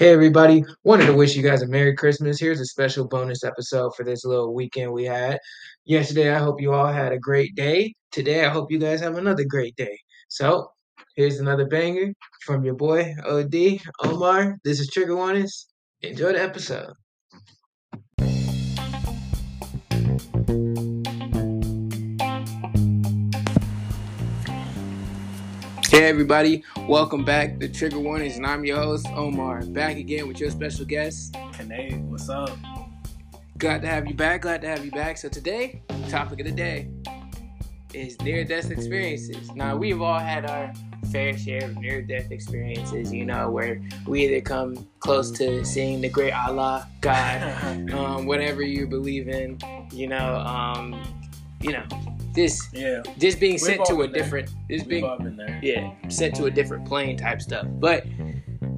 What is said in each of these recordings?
Hey everybody, wanted to wish you guys a Merry Christmas. Here's a special bonus episode for this little weekend we had. Yesterday, I hope you all had a great day. Today, I hope you guys have another great day. So, here's another banger from your boy, OD, Omar. This is Trigger Warnings. Enjoy the episode. Hey everybody, welcome back to Trigger Warnings, and I'm your host, Omar. Back again with your special guest, Kane. What's up? Glad to have you back. So today, topic of the day is near-death experiences. Now, we've all had our fair share of near-death experiences, you know, where we either come close to seeing the great Allah, God, whatever you believe in, Just being sent to a different, sent to a different plane type stuff. But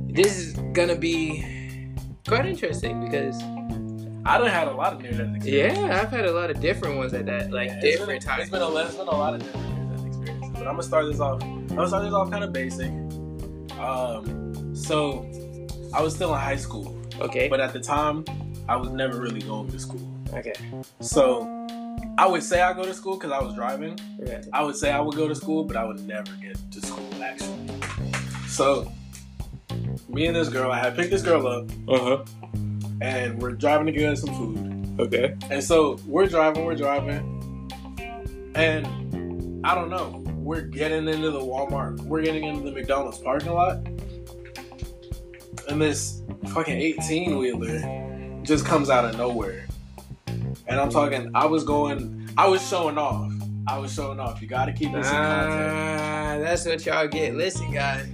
this is gonna be quite interesting because I done had a lot of near-death experiences. Yeah, I've had a lot of different ones at that, different types. It's been a lot of different near-death experiences. But I'm gonna start this off. Kind of basic. So I was still in high school. Okay. But at the time, I was never really going to school. Okay. So. I would say I go to school because I was driving. Yeah. I would say I would go to school, but I would never get to school, actually. So, me and this girl, I had picked this girl up. Uh-huh. And we're driving to get some food. Okay. And so, we're driving. And, I don't know. We're getting into the Walmart. We're getting into the McDonald's parking lot. And this fucking 18-wheeler just comes out of nowhere. And I'm talking, I was showing off. You got to keep this in context. That's what y'all get. Listen, guys,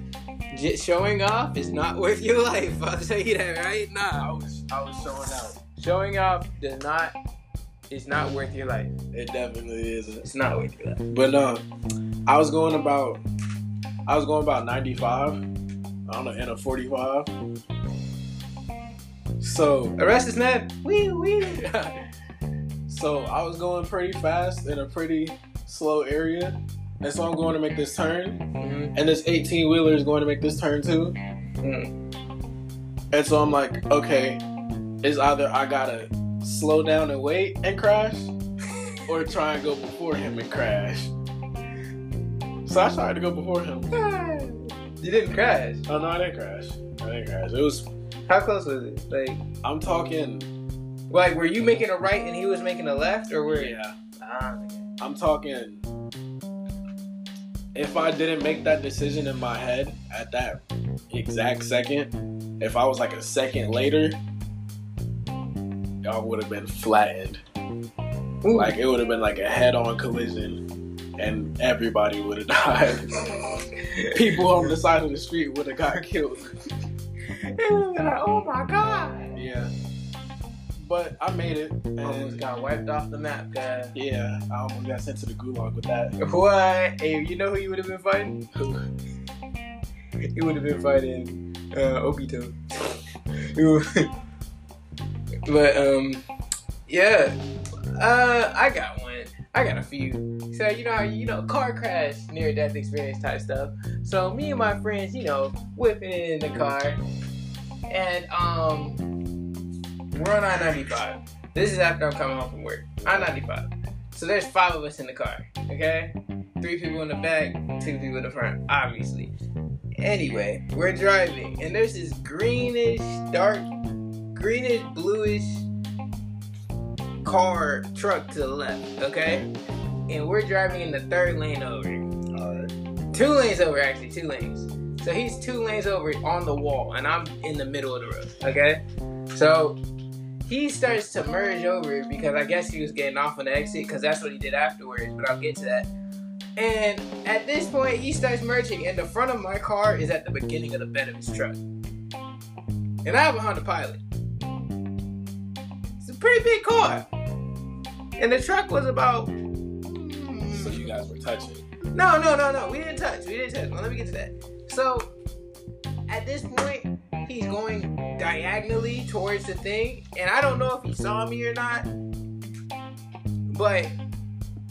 just showing off is not worth your life. I'll tell you that right now. I was showing out. Showing off is not worth your life. It definitely isn't. It's not worth your life. But I was going about 95, I don't know, in a 45. So. Arrest is not. Wee. So I was going pretty fast in a pretty slow area. And so I'm going to make this turn. Mm-hmm. And this 18-wheeler is going to make this turn too. Mm-hmm. And so I'm like, okay, it's either I gotta slow down and wait and crash, or try and go before him and crash. So I tried to go before him. You didn't crash? Oh, no, I didn't crash. It was... How close was it? I'm talking... Like, were you making a right and he was making a left, or were? Yeah. I'm talking. If I didn't make that decision in my head at that exact second, if I was like a second later, y'all would have been flattened. Ooh. Like it would have been like a head-on collision, and everybody would have died. People on the side of the street would have got killed. It would have been like, oh my god. Yeah. But I made it. And almost got wiped off the map, guys. Yeah, I almost got sent to the gulag with that. What? Hey, you know who you would have been fighting? You would have been fighting Obito. But yeah. I got one. I got a few. So you know, car crash, near death experience type stuff. So me and my friends, whipping in the car, and we're on I-95. This is after I'm coming home from work. I-95. So there's 5 of us in the car, okay? 3 people in the back, 2 people in the front, obviously. Anyway, we're driving, and there's this greenish, bluish truck to the left, okay? And we're driving in the 3rd lane over. 2 lanes over, actually, 2 lanes. So he's 2 lanes over on the wall, and I'm in the middle of the road, okay? So... he starts to merge over because I guess he was getting off on the exit because that's what he did afterwards, but I'll get to that. And at this point, he starts merging, and the front of my car is at the beginning of the bed of his truck. And I have a Honda Pilot. It's a pretty big car. And the truck was about... So you guys were touching. No. We didn't touch. Well, let me get to that. So, at this point... he's going diagonally towards the thing, and I don't know if he saw me or not, but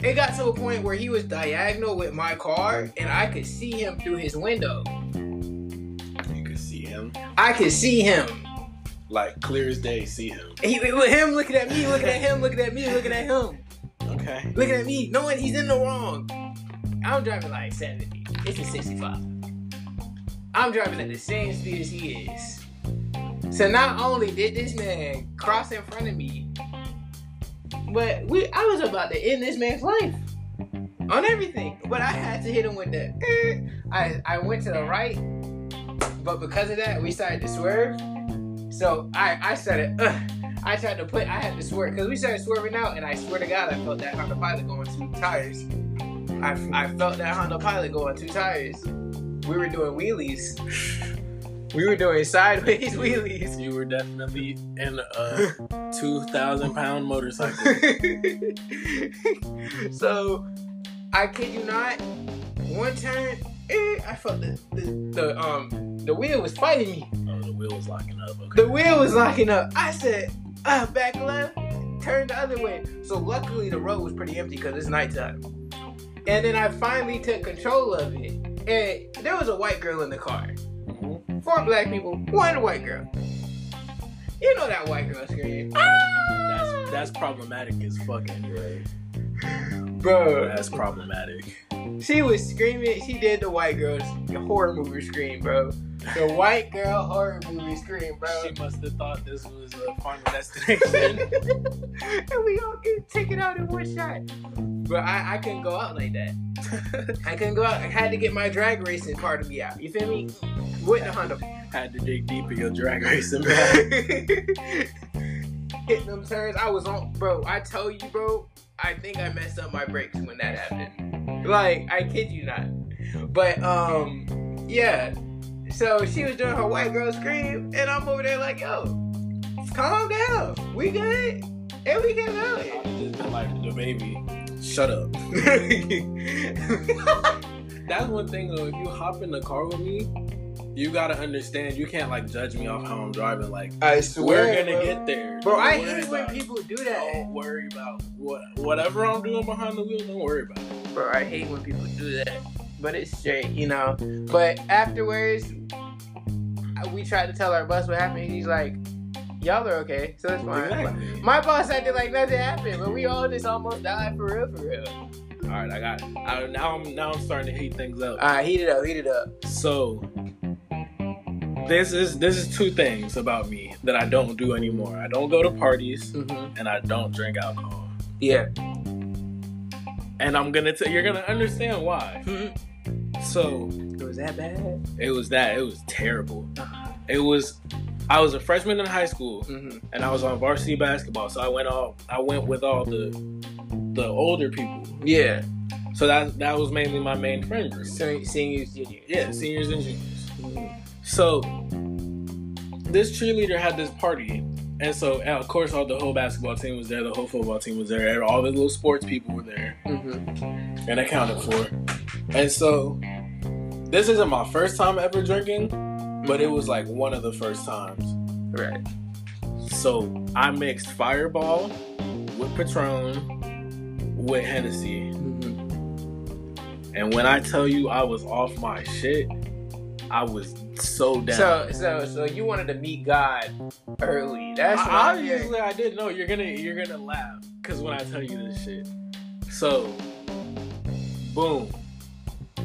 it got to a point where he was diagonal with my car, and I could see him through his window. You could see him? I could see him. Like, clear as day, see him. Him looking at me, looking at him, looking at me, looking at him. Okay. Looking at me, knowing he's in the wrong. I'm driving like 70. It's a 65. I'm driving at the same speed as he is. So not only did this man cross in front of me, but I was about to end this man's life on everything. But I had to hit him with the... I went to the right, but because of that, we started to swerve. So I had to swerve, because we started swerving out, and I swear to God, I felt that Honda Pilot going two tires. I felt that Honda Pilot going two tires. We were doing wheelies. We were doing sideways wheelies. You were definitely in a 2,000-pound motorcycle. So, I kid you not, one turn, I felt the wheel was fighting me. Oh, the wheel was locking up. Okay. The wheel was locking up. I said, back left, turn the other way. So luckily, the road was pretty empty because it's nighttime. And then I finally took control of it. And there was a white girl in the car. 4 black people, 1 white girl. You know that white girl screaming. Ah! That's problematic as fuck anyway. Bro. That's problematic. She was screaming. She did the white girl's horror movie scream, bro. The white girl horror movie scream, bro. She must have thought this was a Final Destination. And we all get taken out in one shot. But I couldn't go out like that. I couldn't go out. I had to get my drag racing part of me out. You feel me? With the Honda. Had to dig deep in your drag racing, man. Hitting them turns. I was on, bro. I tell you, bro. I think I messed up my brakes when that happened. Like, I kid you not. But, yeah. So she was doing her white girl scream, and I'm over there like, yo, calm down. We good? And we get out. I just been like, the baby, shut up. That's one thing, though. If you hop in the car with me, you gotta understand, you can't like judge me off how I'm driving. Like, I swear, we're gonna get there. Bro, I hate when people do that. Don't worry about whatever I'm doing behind the wheel. Don't worry about it. Bro, I hate when people do that. But it's straight, you know. But afterwards, we tried to tell our boss what happened. He's like, "Y'all are okay, so it's fine." Exactly. My boss acted like nothing happened, but we all just almost died for real, for real. All right, I got it. Now I'm starting to heat things up. All right, heat it up. So. This is 2 things about me that I don't do anymore. I don't go to parties, and I don't drink alcohol. Yeah. And I'm gonna you're gonna understand why. Mm-hmm. So it was that bad. It was terrible. I was a freshman in high school, and I was on varsity basketball, so I went with all the older people. Yeah. So that was mainly my main friend group. So, seniors, juniors. Yeah, seniors and juniors. Mm-hmm. So, this cheerleader had this party, and so, of course, the whole basketball team was there, the whole football team was there, all the little sports people were there, and accounted for. And so, this isn't my first time ever drinking, but it was, like, one of the first times. Right. So, I mixed Fireball with Patron with Hennessy, and when I tell you I was off my shit, I was so down. So you wanted to meet God early. That's what obviously I did. No, you're gonna laugh because when I tell you this shit. So, boom,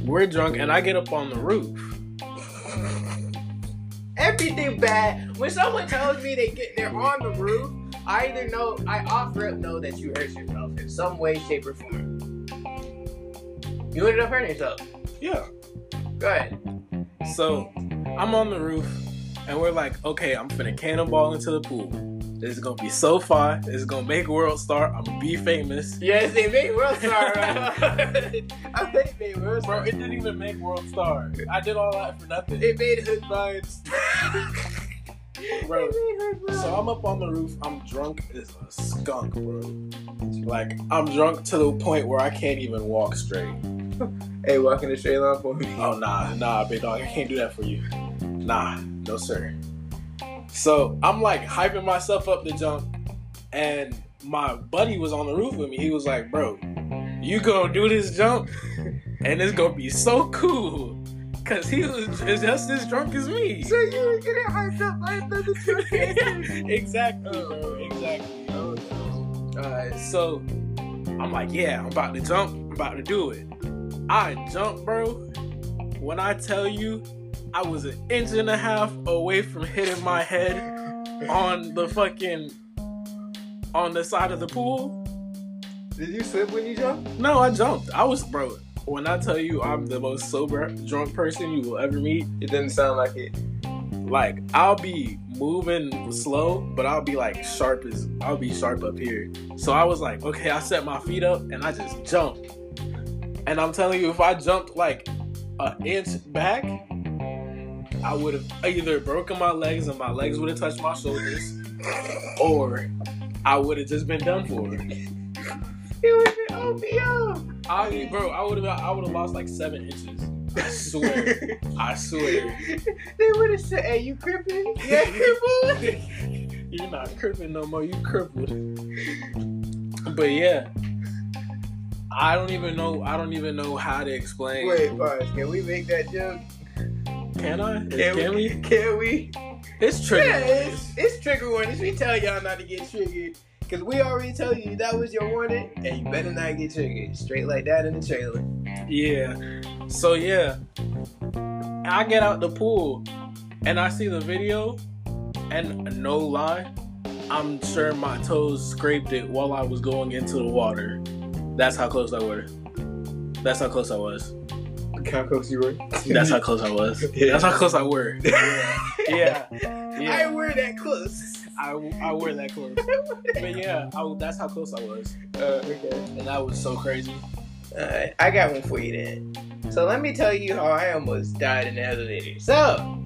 we're drunk and I get up on the roof. Everything bad. When someone tells me they're on the roof, I offer up know that you hurt yourself in some way, shape, or form. You ended up hurting yourself. Yeah. Go ahead. So, I'm on the roof, and we're like, okay, I'm finna cannonball into the pool. This is gonna be so far. This is gonna make World Star. I'm gonna be famous. Yes, they make World Star, right? I think they made World Star. Bro, it didn't even make World Star. I did all that for nothing. It made hood vibes. Bro, so I'm up on the roof. I'm drunk as a skunk, bro. Like, I'm drunk to the point where I can't even walk straight. Hey, walk in a straight line for me. Oh, nah, big dog. I can't do that for you. Nah, no, sir. So, I'm like hyping myself up to jump, and my buddy was on the roof with me. He was like, bro, you gonna do this jump, and it's gonna be so cool. Cause he was just as drunk as me. So you were getting hyped up by another drunk man. Exactly, bro. Exactly. Alright, so I'm like, yeah, I'm about to jump. I'm about to do it. I jumped, bro. When I tell you, I was an inch and a half away from hitting my head on the side of the pool. Did you slip when you jumped? No, I jumped. I was, bro. When I tell you I'm the most sober, drunk person you will ever meet. It didn't sound like it. Like, I'll be moving slow, but I'll be like I'll be sharp up here. So I was like, okay, I set my feet up and I just jumped. And I'm telling you, if I jumped like an inch back, I would have either broken my legs and my legs would have touched my shoulders, or I would have just been done for. It would have been OPO. I would have lost like 7 inches. I swear. They would have said, "Hey, you crippled? Yeah, crippled. You're not crippled no more. You crippled." But yeah, I don't even know how to explain. Wait, pause. Can we make that joke? Can I? Can we? It's trigger. Yeah, it's trigger warnings. We tell y'all not to get triggered. Cause we already told you that was your warning, and you better not get triggered. Straight like that in the trailer. Yeah. So yeah, I get out the pool, and I see the video, and no lie, I'm sure my toes scraped it while I was going into the water. That's how close I was. How close you were? That's how close I was. Yeah. That's how close I were. Yeah. I were that close. I were that close. But yeah, that's how close I was. Okay. And that was so crazy. Alright, I got one for you then. So let me tell you how I almost died in the elevator. So,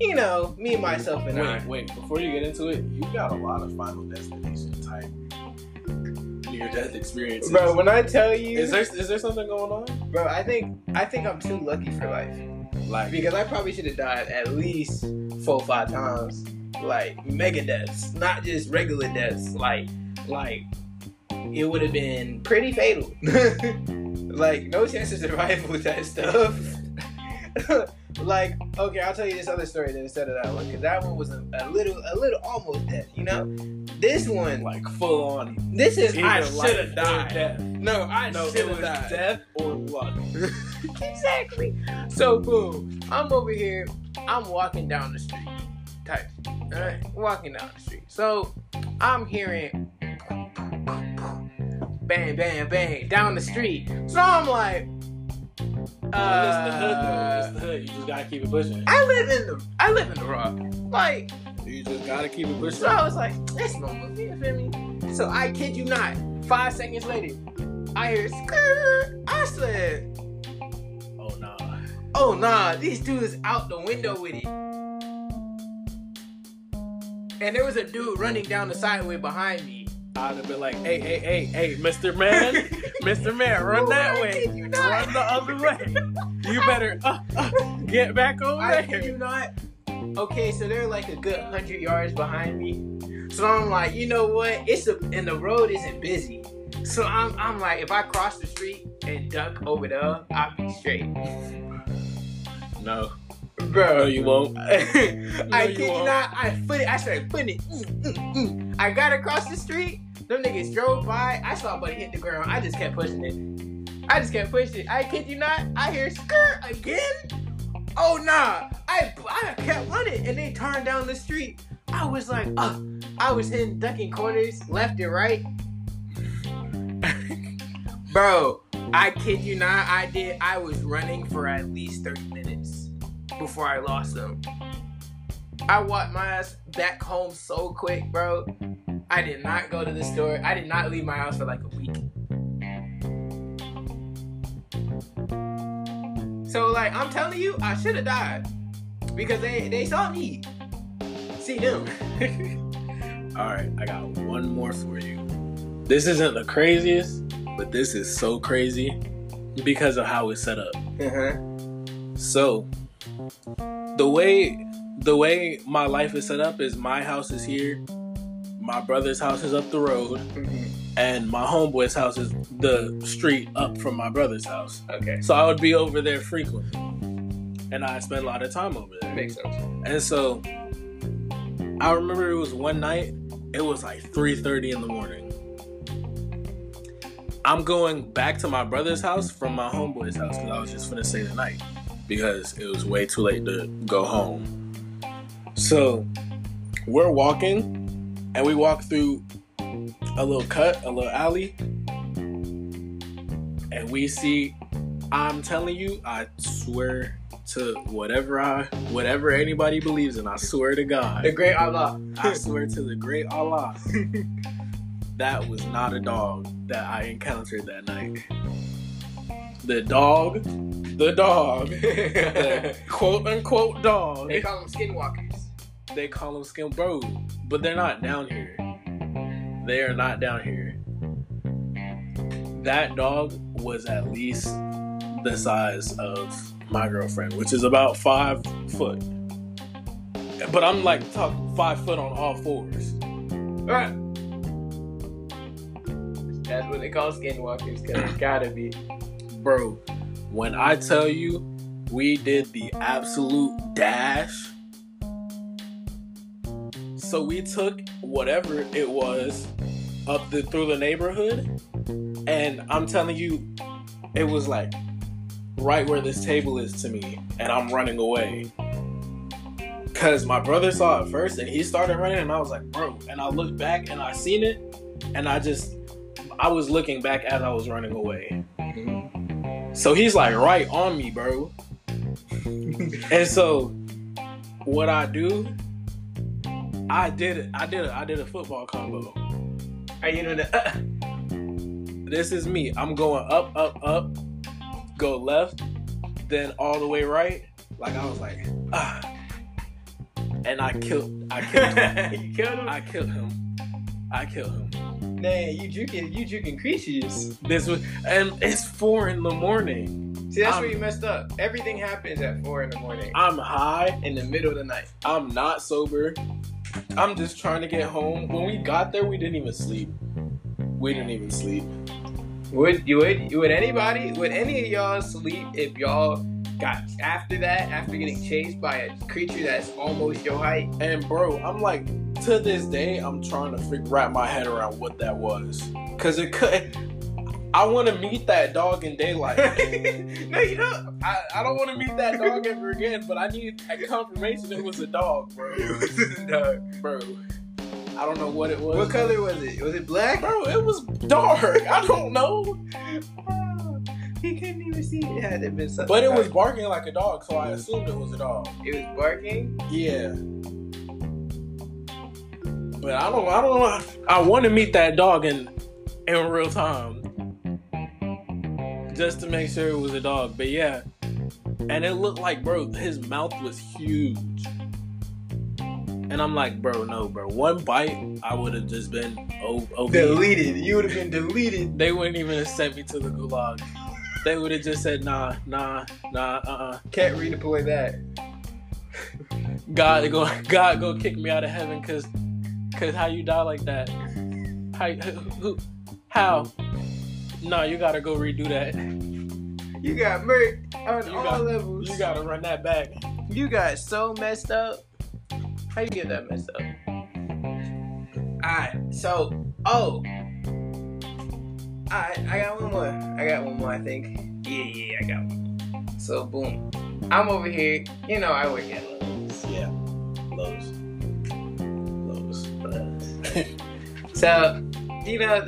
you know, me, myself, and I. Wait, before you get into it, you got a lot of Final Destination type near-death experiences. Bro, when I tell you... Is there something going on? Bro, I think I'm too lucky for life. Like, because I probably should have died at least 4 or 5 times. Like, mega deaths. Not just regular deaths. Like... It would have been pretty fatal. Like, no chance of survival with that stuff. Like, okay, I'll tell you this other story then instead of that one, because that one was a little almost death, you know? This one... Like, full on. This is... I should have died. No, I should have died. Death or luck. Exactly. So, boom. I'm over here. I'm walking down the street. Type. All right? Walking down the street. So, I'm hearing... Bang, bang, bang, down the street. So I'm like, it's the hood though. It's the hood. You just gotta keep it pushing. I live in the rock. Like, you just gotta keep it pushing. So I was like, that's no movie, you feel me? So I kid you not, 5 seconds later, I hear skirt. I said, Oh nah, these dudes out the window with it. And there was a dude running down the sideway behind me. I'd have been like, hey, Mr. Man, run that way. Run the other way. You better get back over there. I kid you not. Okay, so they're like a good 100 yards behind me. So I'm like, you know what? And the road isn't busy. So I'm like, if I cross the street and duck over there, I'll be straight. No. Bro, no, you won't. I kid you not. I started putting it. I got across the street. Them niggas drove by. I saw Buddy hit the ground. I just kept pushing it. I kid you not. I hear skirt again. Oh nah. I kept running and they turned down the street. I was like, I was hitting ducking corners left and right. Bro, I kid you not. I was running for at least 30 minutes. Before I lost them. I walked my ass back home so quick, bro. I did not go to the store. I did not leave my house for like a week. So like, I'm telling you, I should have died. Because they saw me. See them. Alright, I got one more for you. This isn't the craziest, but this is so crazy because of how it's set up. So... The way my life is set up is my house is here, my brother's house is up the road, and my homeboy's house is the street up from my brother's house. Okay. So I would be over there frequently. and I spent a lot of time over there. Makes sense. And so I remember it was one night, it was like 3:30 in the morning. I'm going back to my brother's house from my homeboy's house because I was just finna stay the night because it was way too late to go home. So we're walking and we walk through a little cut, a little alley, and we see, I'm telling you, I swear to whatever anybody believes in, I swear to God. The great Allah. I swear to the great Allah. That was not a dog that I encountered that night. The dog, the quote-unquote dog. They call them skinwalkers. They call them skin, bro, but they're not down here. They are not down here. That dog was at least the size of my girlfriend, which is about 5 foot. But I'm like talking 5 foot on all fours. All right. That's what they call skinwalkers, because it's gotta be. Bro, when I tell you we did the absolute dash, so we took whatever it was up through the neighborhood, and I'm telling you, it was like right where this table is to me, and I'm running away. Because my brother saw it first, and he started running, and I was like, bro, and I looked back, and I seen it, and I was looking back as I was running away. Mm-hmm. So he's like right on me, bro. And so what I do, I did a football combo. And you know this is me. I'm going up, go left, then all the way right. Like I was like, and I killed him. You killed him? I killed him. Man, you juking creatures. This was, and it's 4 a.m. See, that's where you messed up. Everything happens at 4 a.m. I'm high in the middle of the night. I'm not sober. I'm just trying to get home. When we got there, we didn't even sleep. Would anybody? Would any of y'all sleep if y'all got after getting chased by a creature that's almost your height? And bro, I'm like, to this day, I'm trying to wrap my head around what that was. Because it could... I want to meet that dog in daylight. No, you don't. I don't want to meet that dog ever again, but I need a confirmation it was a dog, bro. It was a dog. Bro, I don't know what it was. What color was it? Was it black? Bro, it was dark. I don't know. He couldn't even see it had it been something. But it was barking like a dog, so I assumed it was a dog. It was barking? Yeah. But I don't know. I want to meet that dog in real time, just to make sure it was a dog. But yeah, and it looked like, bro, his mouth was huge, and I'm like, bro, no, bro, one bite, I would have just been over. Deleted. You would have been deleted. They wouldn't even have sent me to the gulag. They would have just said, nah, can't redeploy that. God, go kick me out of heaven, cause how you die like that? How? No, you gotta go redo that. You got murked on all levels. You gotta run that back. You got so messed up. How you get that messed up? Alright, so I got one more, I think. Yeah, I got one. So boom. I'm over here. You know I work at Lowe's. Yeah. Lowe's. So, you know,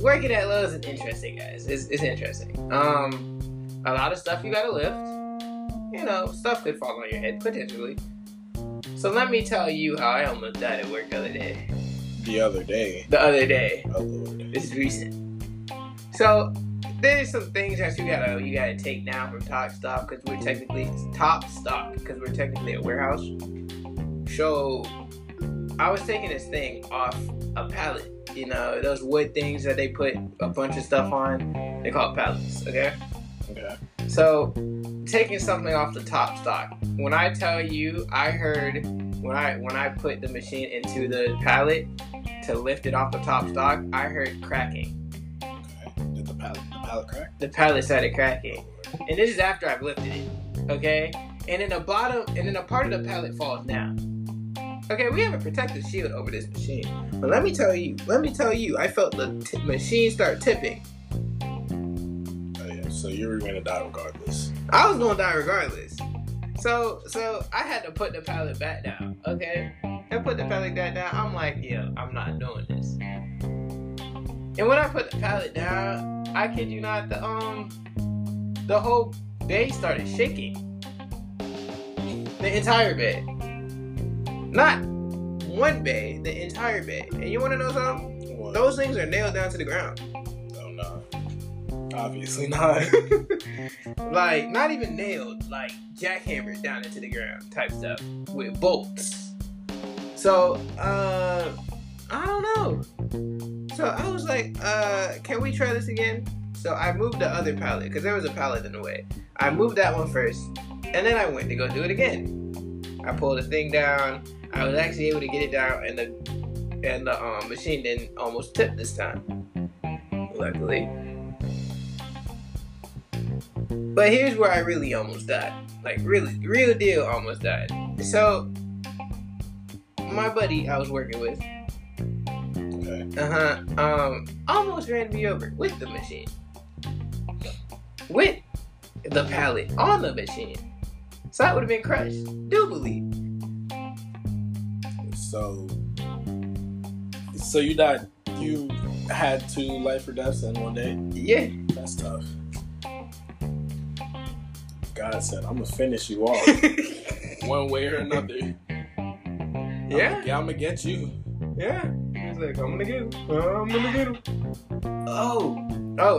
working at Lowe's is interesting, guys. It's interesting. A lot of stuff you gotta lift. You know, stuff could fall on your head, potentially. So let me tell you how I almost died at work the other day. The other day. Oh, Lord. It's recent. So, there's some things that you gotta take down from top stock because we're technically a warehouse. So, I was taking this thing off a pallet, you know, those wood things that they put a bunch of stuff on. They call it pallets, okay? Okay. So, taking something off the top stock. When I tell you, I heard when I put the machine into the pallet to lift it off the top stock, I heard cracking. Okay. Did the pallet crack? The pallet started cracking. And this is after I've lifted it, okay? and then the bottom, and then a part of the pallet falls down. Okay, we have a protective shield over this machine, but let me tell you, I felt the machine start tipping. Oh yeah, so you were gonna die regardless. I was gonna die regardless. So I had to put the pallet back down. Okay, I put the pallet back down. I'm like, yeah, I'm not doing this. And when I put the pallet down, I kid you not, the whole bed started shaking. The entire bed. Not one bed, the entire bed. And you want to know something? What? Those things are nailed down to the ground. Oh no. Obviously not. Like, not even nailed, like jackhammered down into the ground type stuff with bolts. So, I don't know. So I was like, can we try this again? So I moved the other pallet, because there was a pallet in the way. I moved that one first, and then I went to go do it again. I pulled the thing down. I was actually able to get it down, and the machine didn't almost tip this time, luckily. But here's where I really almost died. Like, really, real deal almost died. So my buddy I was working with, almost ran me over with the machine. With the pallet on the machine. So I would have been crushed. Do believe. So you died. You had two life or deaths in one day? Yeah. That's tough. God said, I'm going to finish you off. One way or another. Yeah, I'm going to get you. Yeah. Like, I'm gonna get him. Oh,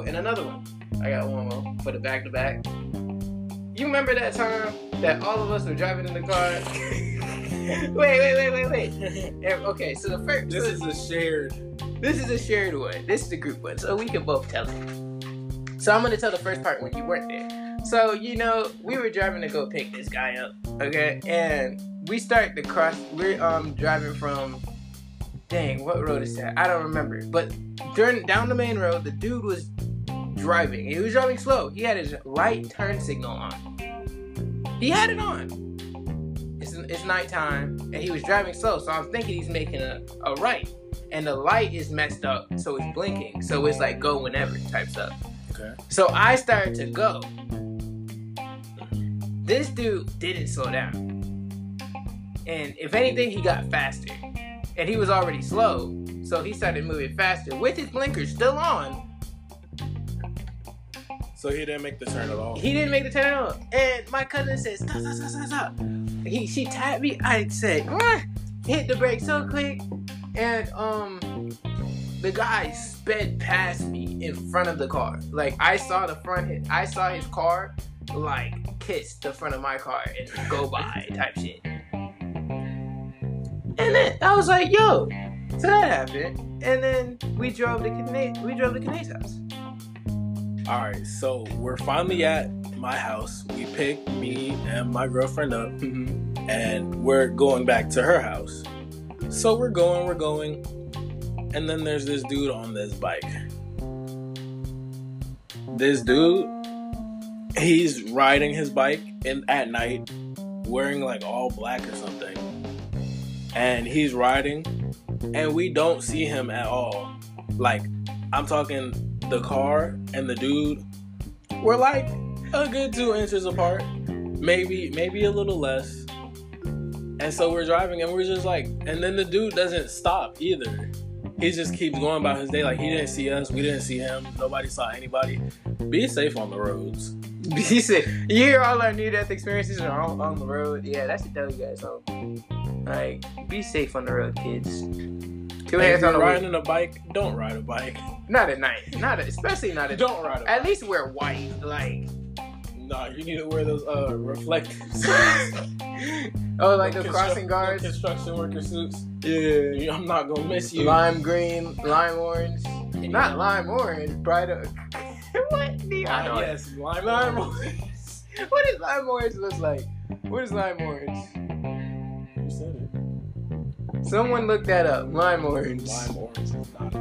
and another one. I got one more for the back to back. You remember that time that all of us were driving in the car? wait. Okay, so the first. This is a shared one. This is a group one, so we can both tell it. So I'm gonna tell the first part when you weren't there. So we were driving to go pick this guy up, okay? And we start to cross. We're driving from. Dang, what road is that? I don't remember. But down the main road, the dude was driving. He was driving slow. He had his light turn signal on. He had it on. It's nighttime, and he was driving slow. So I'm thinking he's making a right. And the light is messed up, so it's blinking. So it's like go whenever type stuff. Okay. So I started to go. This dude didn't slow down. And if anything, he got faster. And he was already slow, so he started moving faster with his blinkers still on. So he didn't make the turn at all. And my cousin said, stop. She tapped me. I said, what? Hit the brake so quick. And the guy sped past me in front of the car. Like, I saw his car, like, kiss the front of my car and go by type shit. And then I was like, yo, so that happened. And then we drove to Kane's house. Alright, so we're finally at my house. We picked me and my girlfriend up. Mm-hmm. And we're going back to her house. So we're going. And then there's this dude on this bike. This dude, he's riding his bike at night, wearing like all black or something. And he's riding, and we don't see him at all. Like, I'm talking the car and the dude. We're like a good 2 inches apart, maybe a little less. And so we're driving, and we're just like, and then the dude doesn't stop either. He just keeps going about his day. Like, he didn't see us, we didn't see him, nobody saw anybody. Be safe on the roads. Be safe. You hear all our near-death experiences are all on the road. Yeah, that should tell you guys something. Like, be safe on the road, kids. If you're riding a bike, don't ride a bike. Not at night. Especially not at night. Don't ride a bike. At least wear white. Like, nah, you need to wear those reflectors. Oh, like the crossing guards? Construction worker suits. Yeah. I'm not gonna miss you. Lime green, lime orange. Yeah. Not lime orange, brighter. What? Neon. Yes, lime orange. What does lime orange look like? What is lime orange? Someone look that up. Lime orange. Lime orange is not a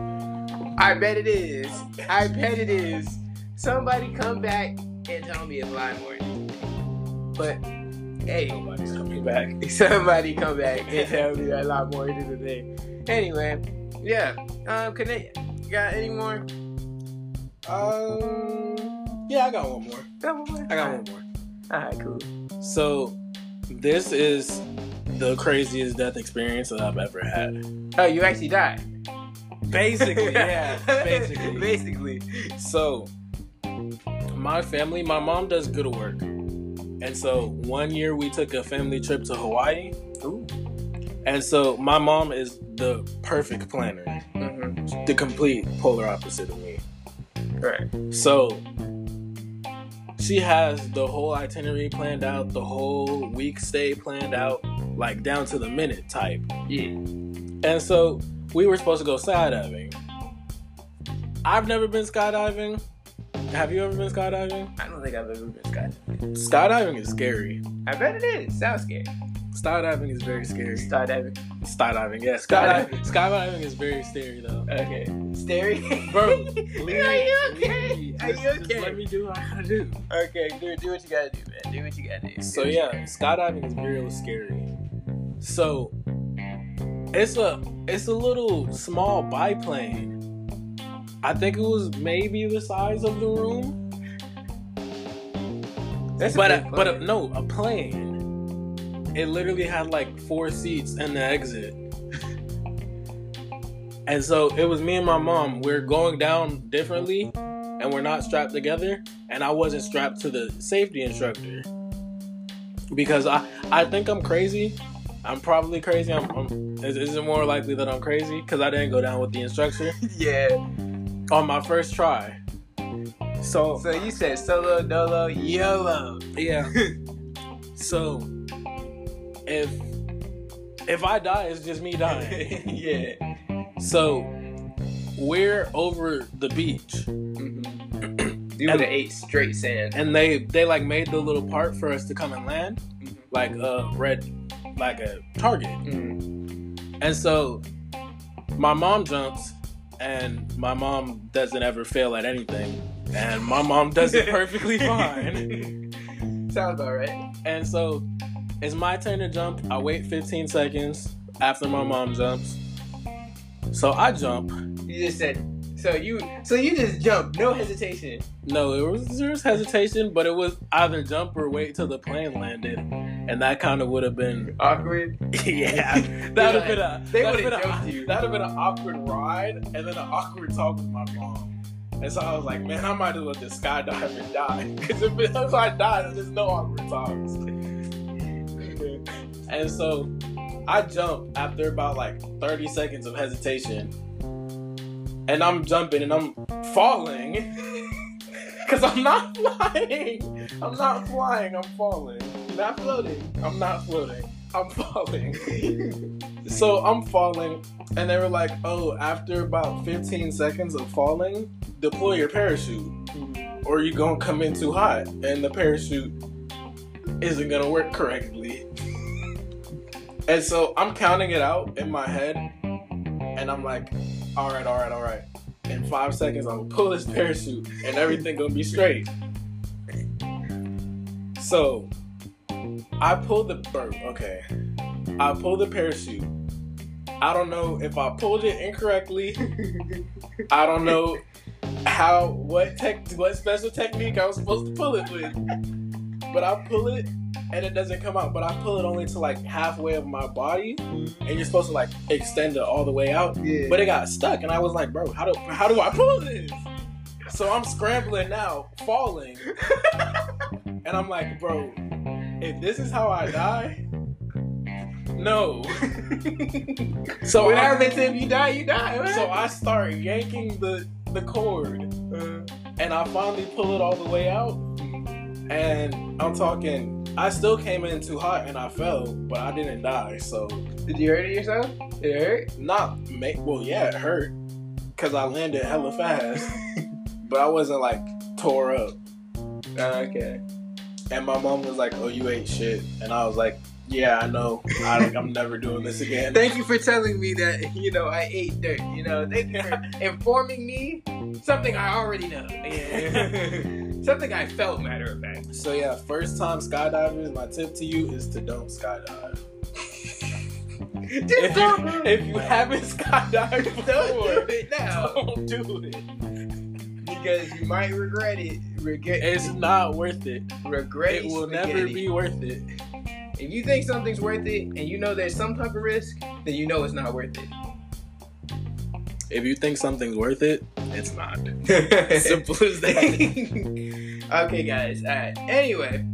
I bet it is. I bet it is. Somebody come back and tell me it's lime orange. But Hey, nobody's coming back. Somebody come back and tell me that a lot more into the thing. Anyway, yeah. Can they got any more? Yeah, I got one more. I got one more. Alright, cool. So, this is the craziest death experience that I've ever had. Oh, you actually died? Basically, yeah. Basically. So, my family, my mom does good work. And so, one year we took a family trip to Hawaii. Ooh. And so, my mom is the perfect planner. Mm-hmm. The complete polar opposite of me. Right. So, she has the whole itinerary planned out, the whole week stay planned out, like down to the minute type. Yeah. And so, we were supposed to go skydiving. I've never been skydiving. Have you ever been skydiving? I don't think I've ever been skydiving. Skydiving is scary. I bet it is. Sounds scary. Skydiving is very scary. Skydiving, yeah. Skydiving is very scary, though. Okay. Scary? Bro, are you okay? Just let me do what I gotta do. Okay, do what you gotta do, man. Do what you gotta do. So, yeah, skydiving is very scary. So, it's a little small biplane. I think it was maybe the size of the room. But no, a plane. It literally had like 4 seats in the exit. And so it was me and my mom. We're going down differently and we're not strapped together. And I wasn't strapped to the safety instructor. Because I think I'm crazy. I'm probably crazy. Is it more likely that I'm crazy? Because I didn't go down with the instructor. Yeah. On my first try. So you said solo, dolo, YOLO. Yeah. So... If I die, it's just me dying. Yeah. So, we're over the beach. Mm-hmm. You would have ate straight sand. And they like made the little part for us to come and land. Mm-hmm. Like a target. Mm-hmm. And so, my mom jumps. And my mom doesn't ever fail at anything. And my mom does it perfectly fine. Sounds alright. And so... it's my turn to jump. I wait 15 seconds after my mom jumps. So I jump. You just said, so you just jump, no hesitation. No, there was hesitation, but it was either jump or wait till the plane landed. And that kind of would have been... awkward? Yeah. That would have been an awkward ride and then an awkward talk with my mom. And so I was like, man, I might as well just skydive and die. Because if I die, there's no awkward talks. And so, I jump after about like 30 seconds of hesitation. And I'm jumping and I'm falling. Because I'm not flying, I'm falling. Not floating. I'm not floating. I'm falling. So, I'm falling. And they were like, oh, after about 15 seconds of falling, deploy your parachute. Or you're going to come in too hot. And the parachute isn't going to work correctly. And so I'm counting it out in my head, and I'm like, all right. In 5 seconds, I'm going to pull this parachute, and everything going to be straight. So I pull the parachute. I don't know if I pulled it incorrectly. I don't know what special technique I was supposed to pull it with. But I pull it. And it doesn't come out, but I pull it only to like halfway of my body, and you're supposed to like extend it all the way out. Yeah. But it got stuck, and I was like, bro, how do I pull this? So I'm scrambling now, falling, and I'm like, bro, if this is how I die, no. So whatever it is, you die. Right? So I start yanking the cord, and I finally pull it all the way out, and I'm talking. I still came in too hot and I fell, but I didn't die, so... Did you hurt it yourself? Did it hurt? Well, yeah, it hurt. Because I landed hella fast. But I wasn't, like, tore up. Okay. And my mom was like, oh, you ate shit. And I was like, yeah, I know. I'm never doing this again. Thank you for telling me that, I ate dirt, Thank you for informing me something I already know. Yeah. Something I felt, matter of fact. So yeah, first time skydivers, my tip to you is to don't skydive. If you haven't skydived before, do it now. Don't do it. Because you might regret it. It's not worth it. Regret it will never be worth it. If you think something's worth it and you know there's some type of risk, then you know it's not worth it. If you think something's worth it, it's not. Simple as that. Okay, guys. All right. Anyway,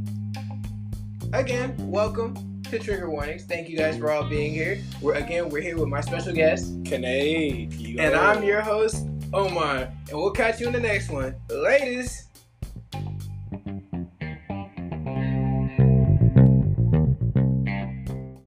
again, welcome to Trigger Warnings. Thank you guys for all being here. We're here with my special guest, Kane, and I'm your host, Omar. And we'll catch you in the next one. Latest.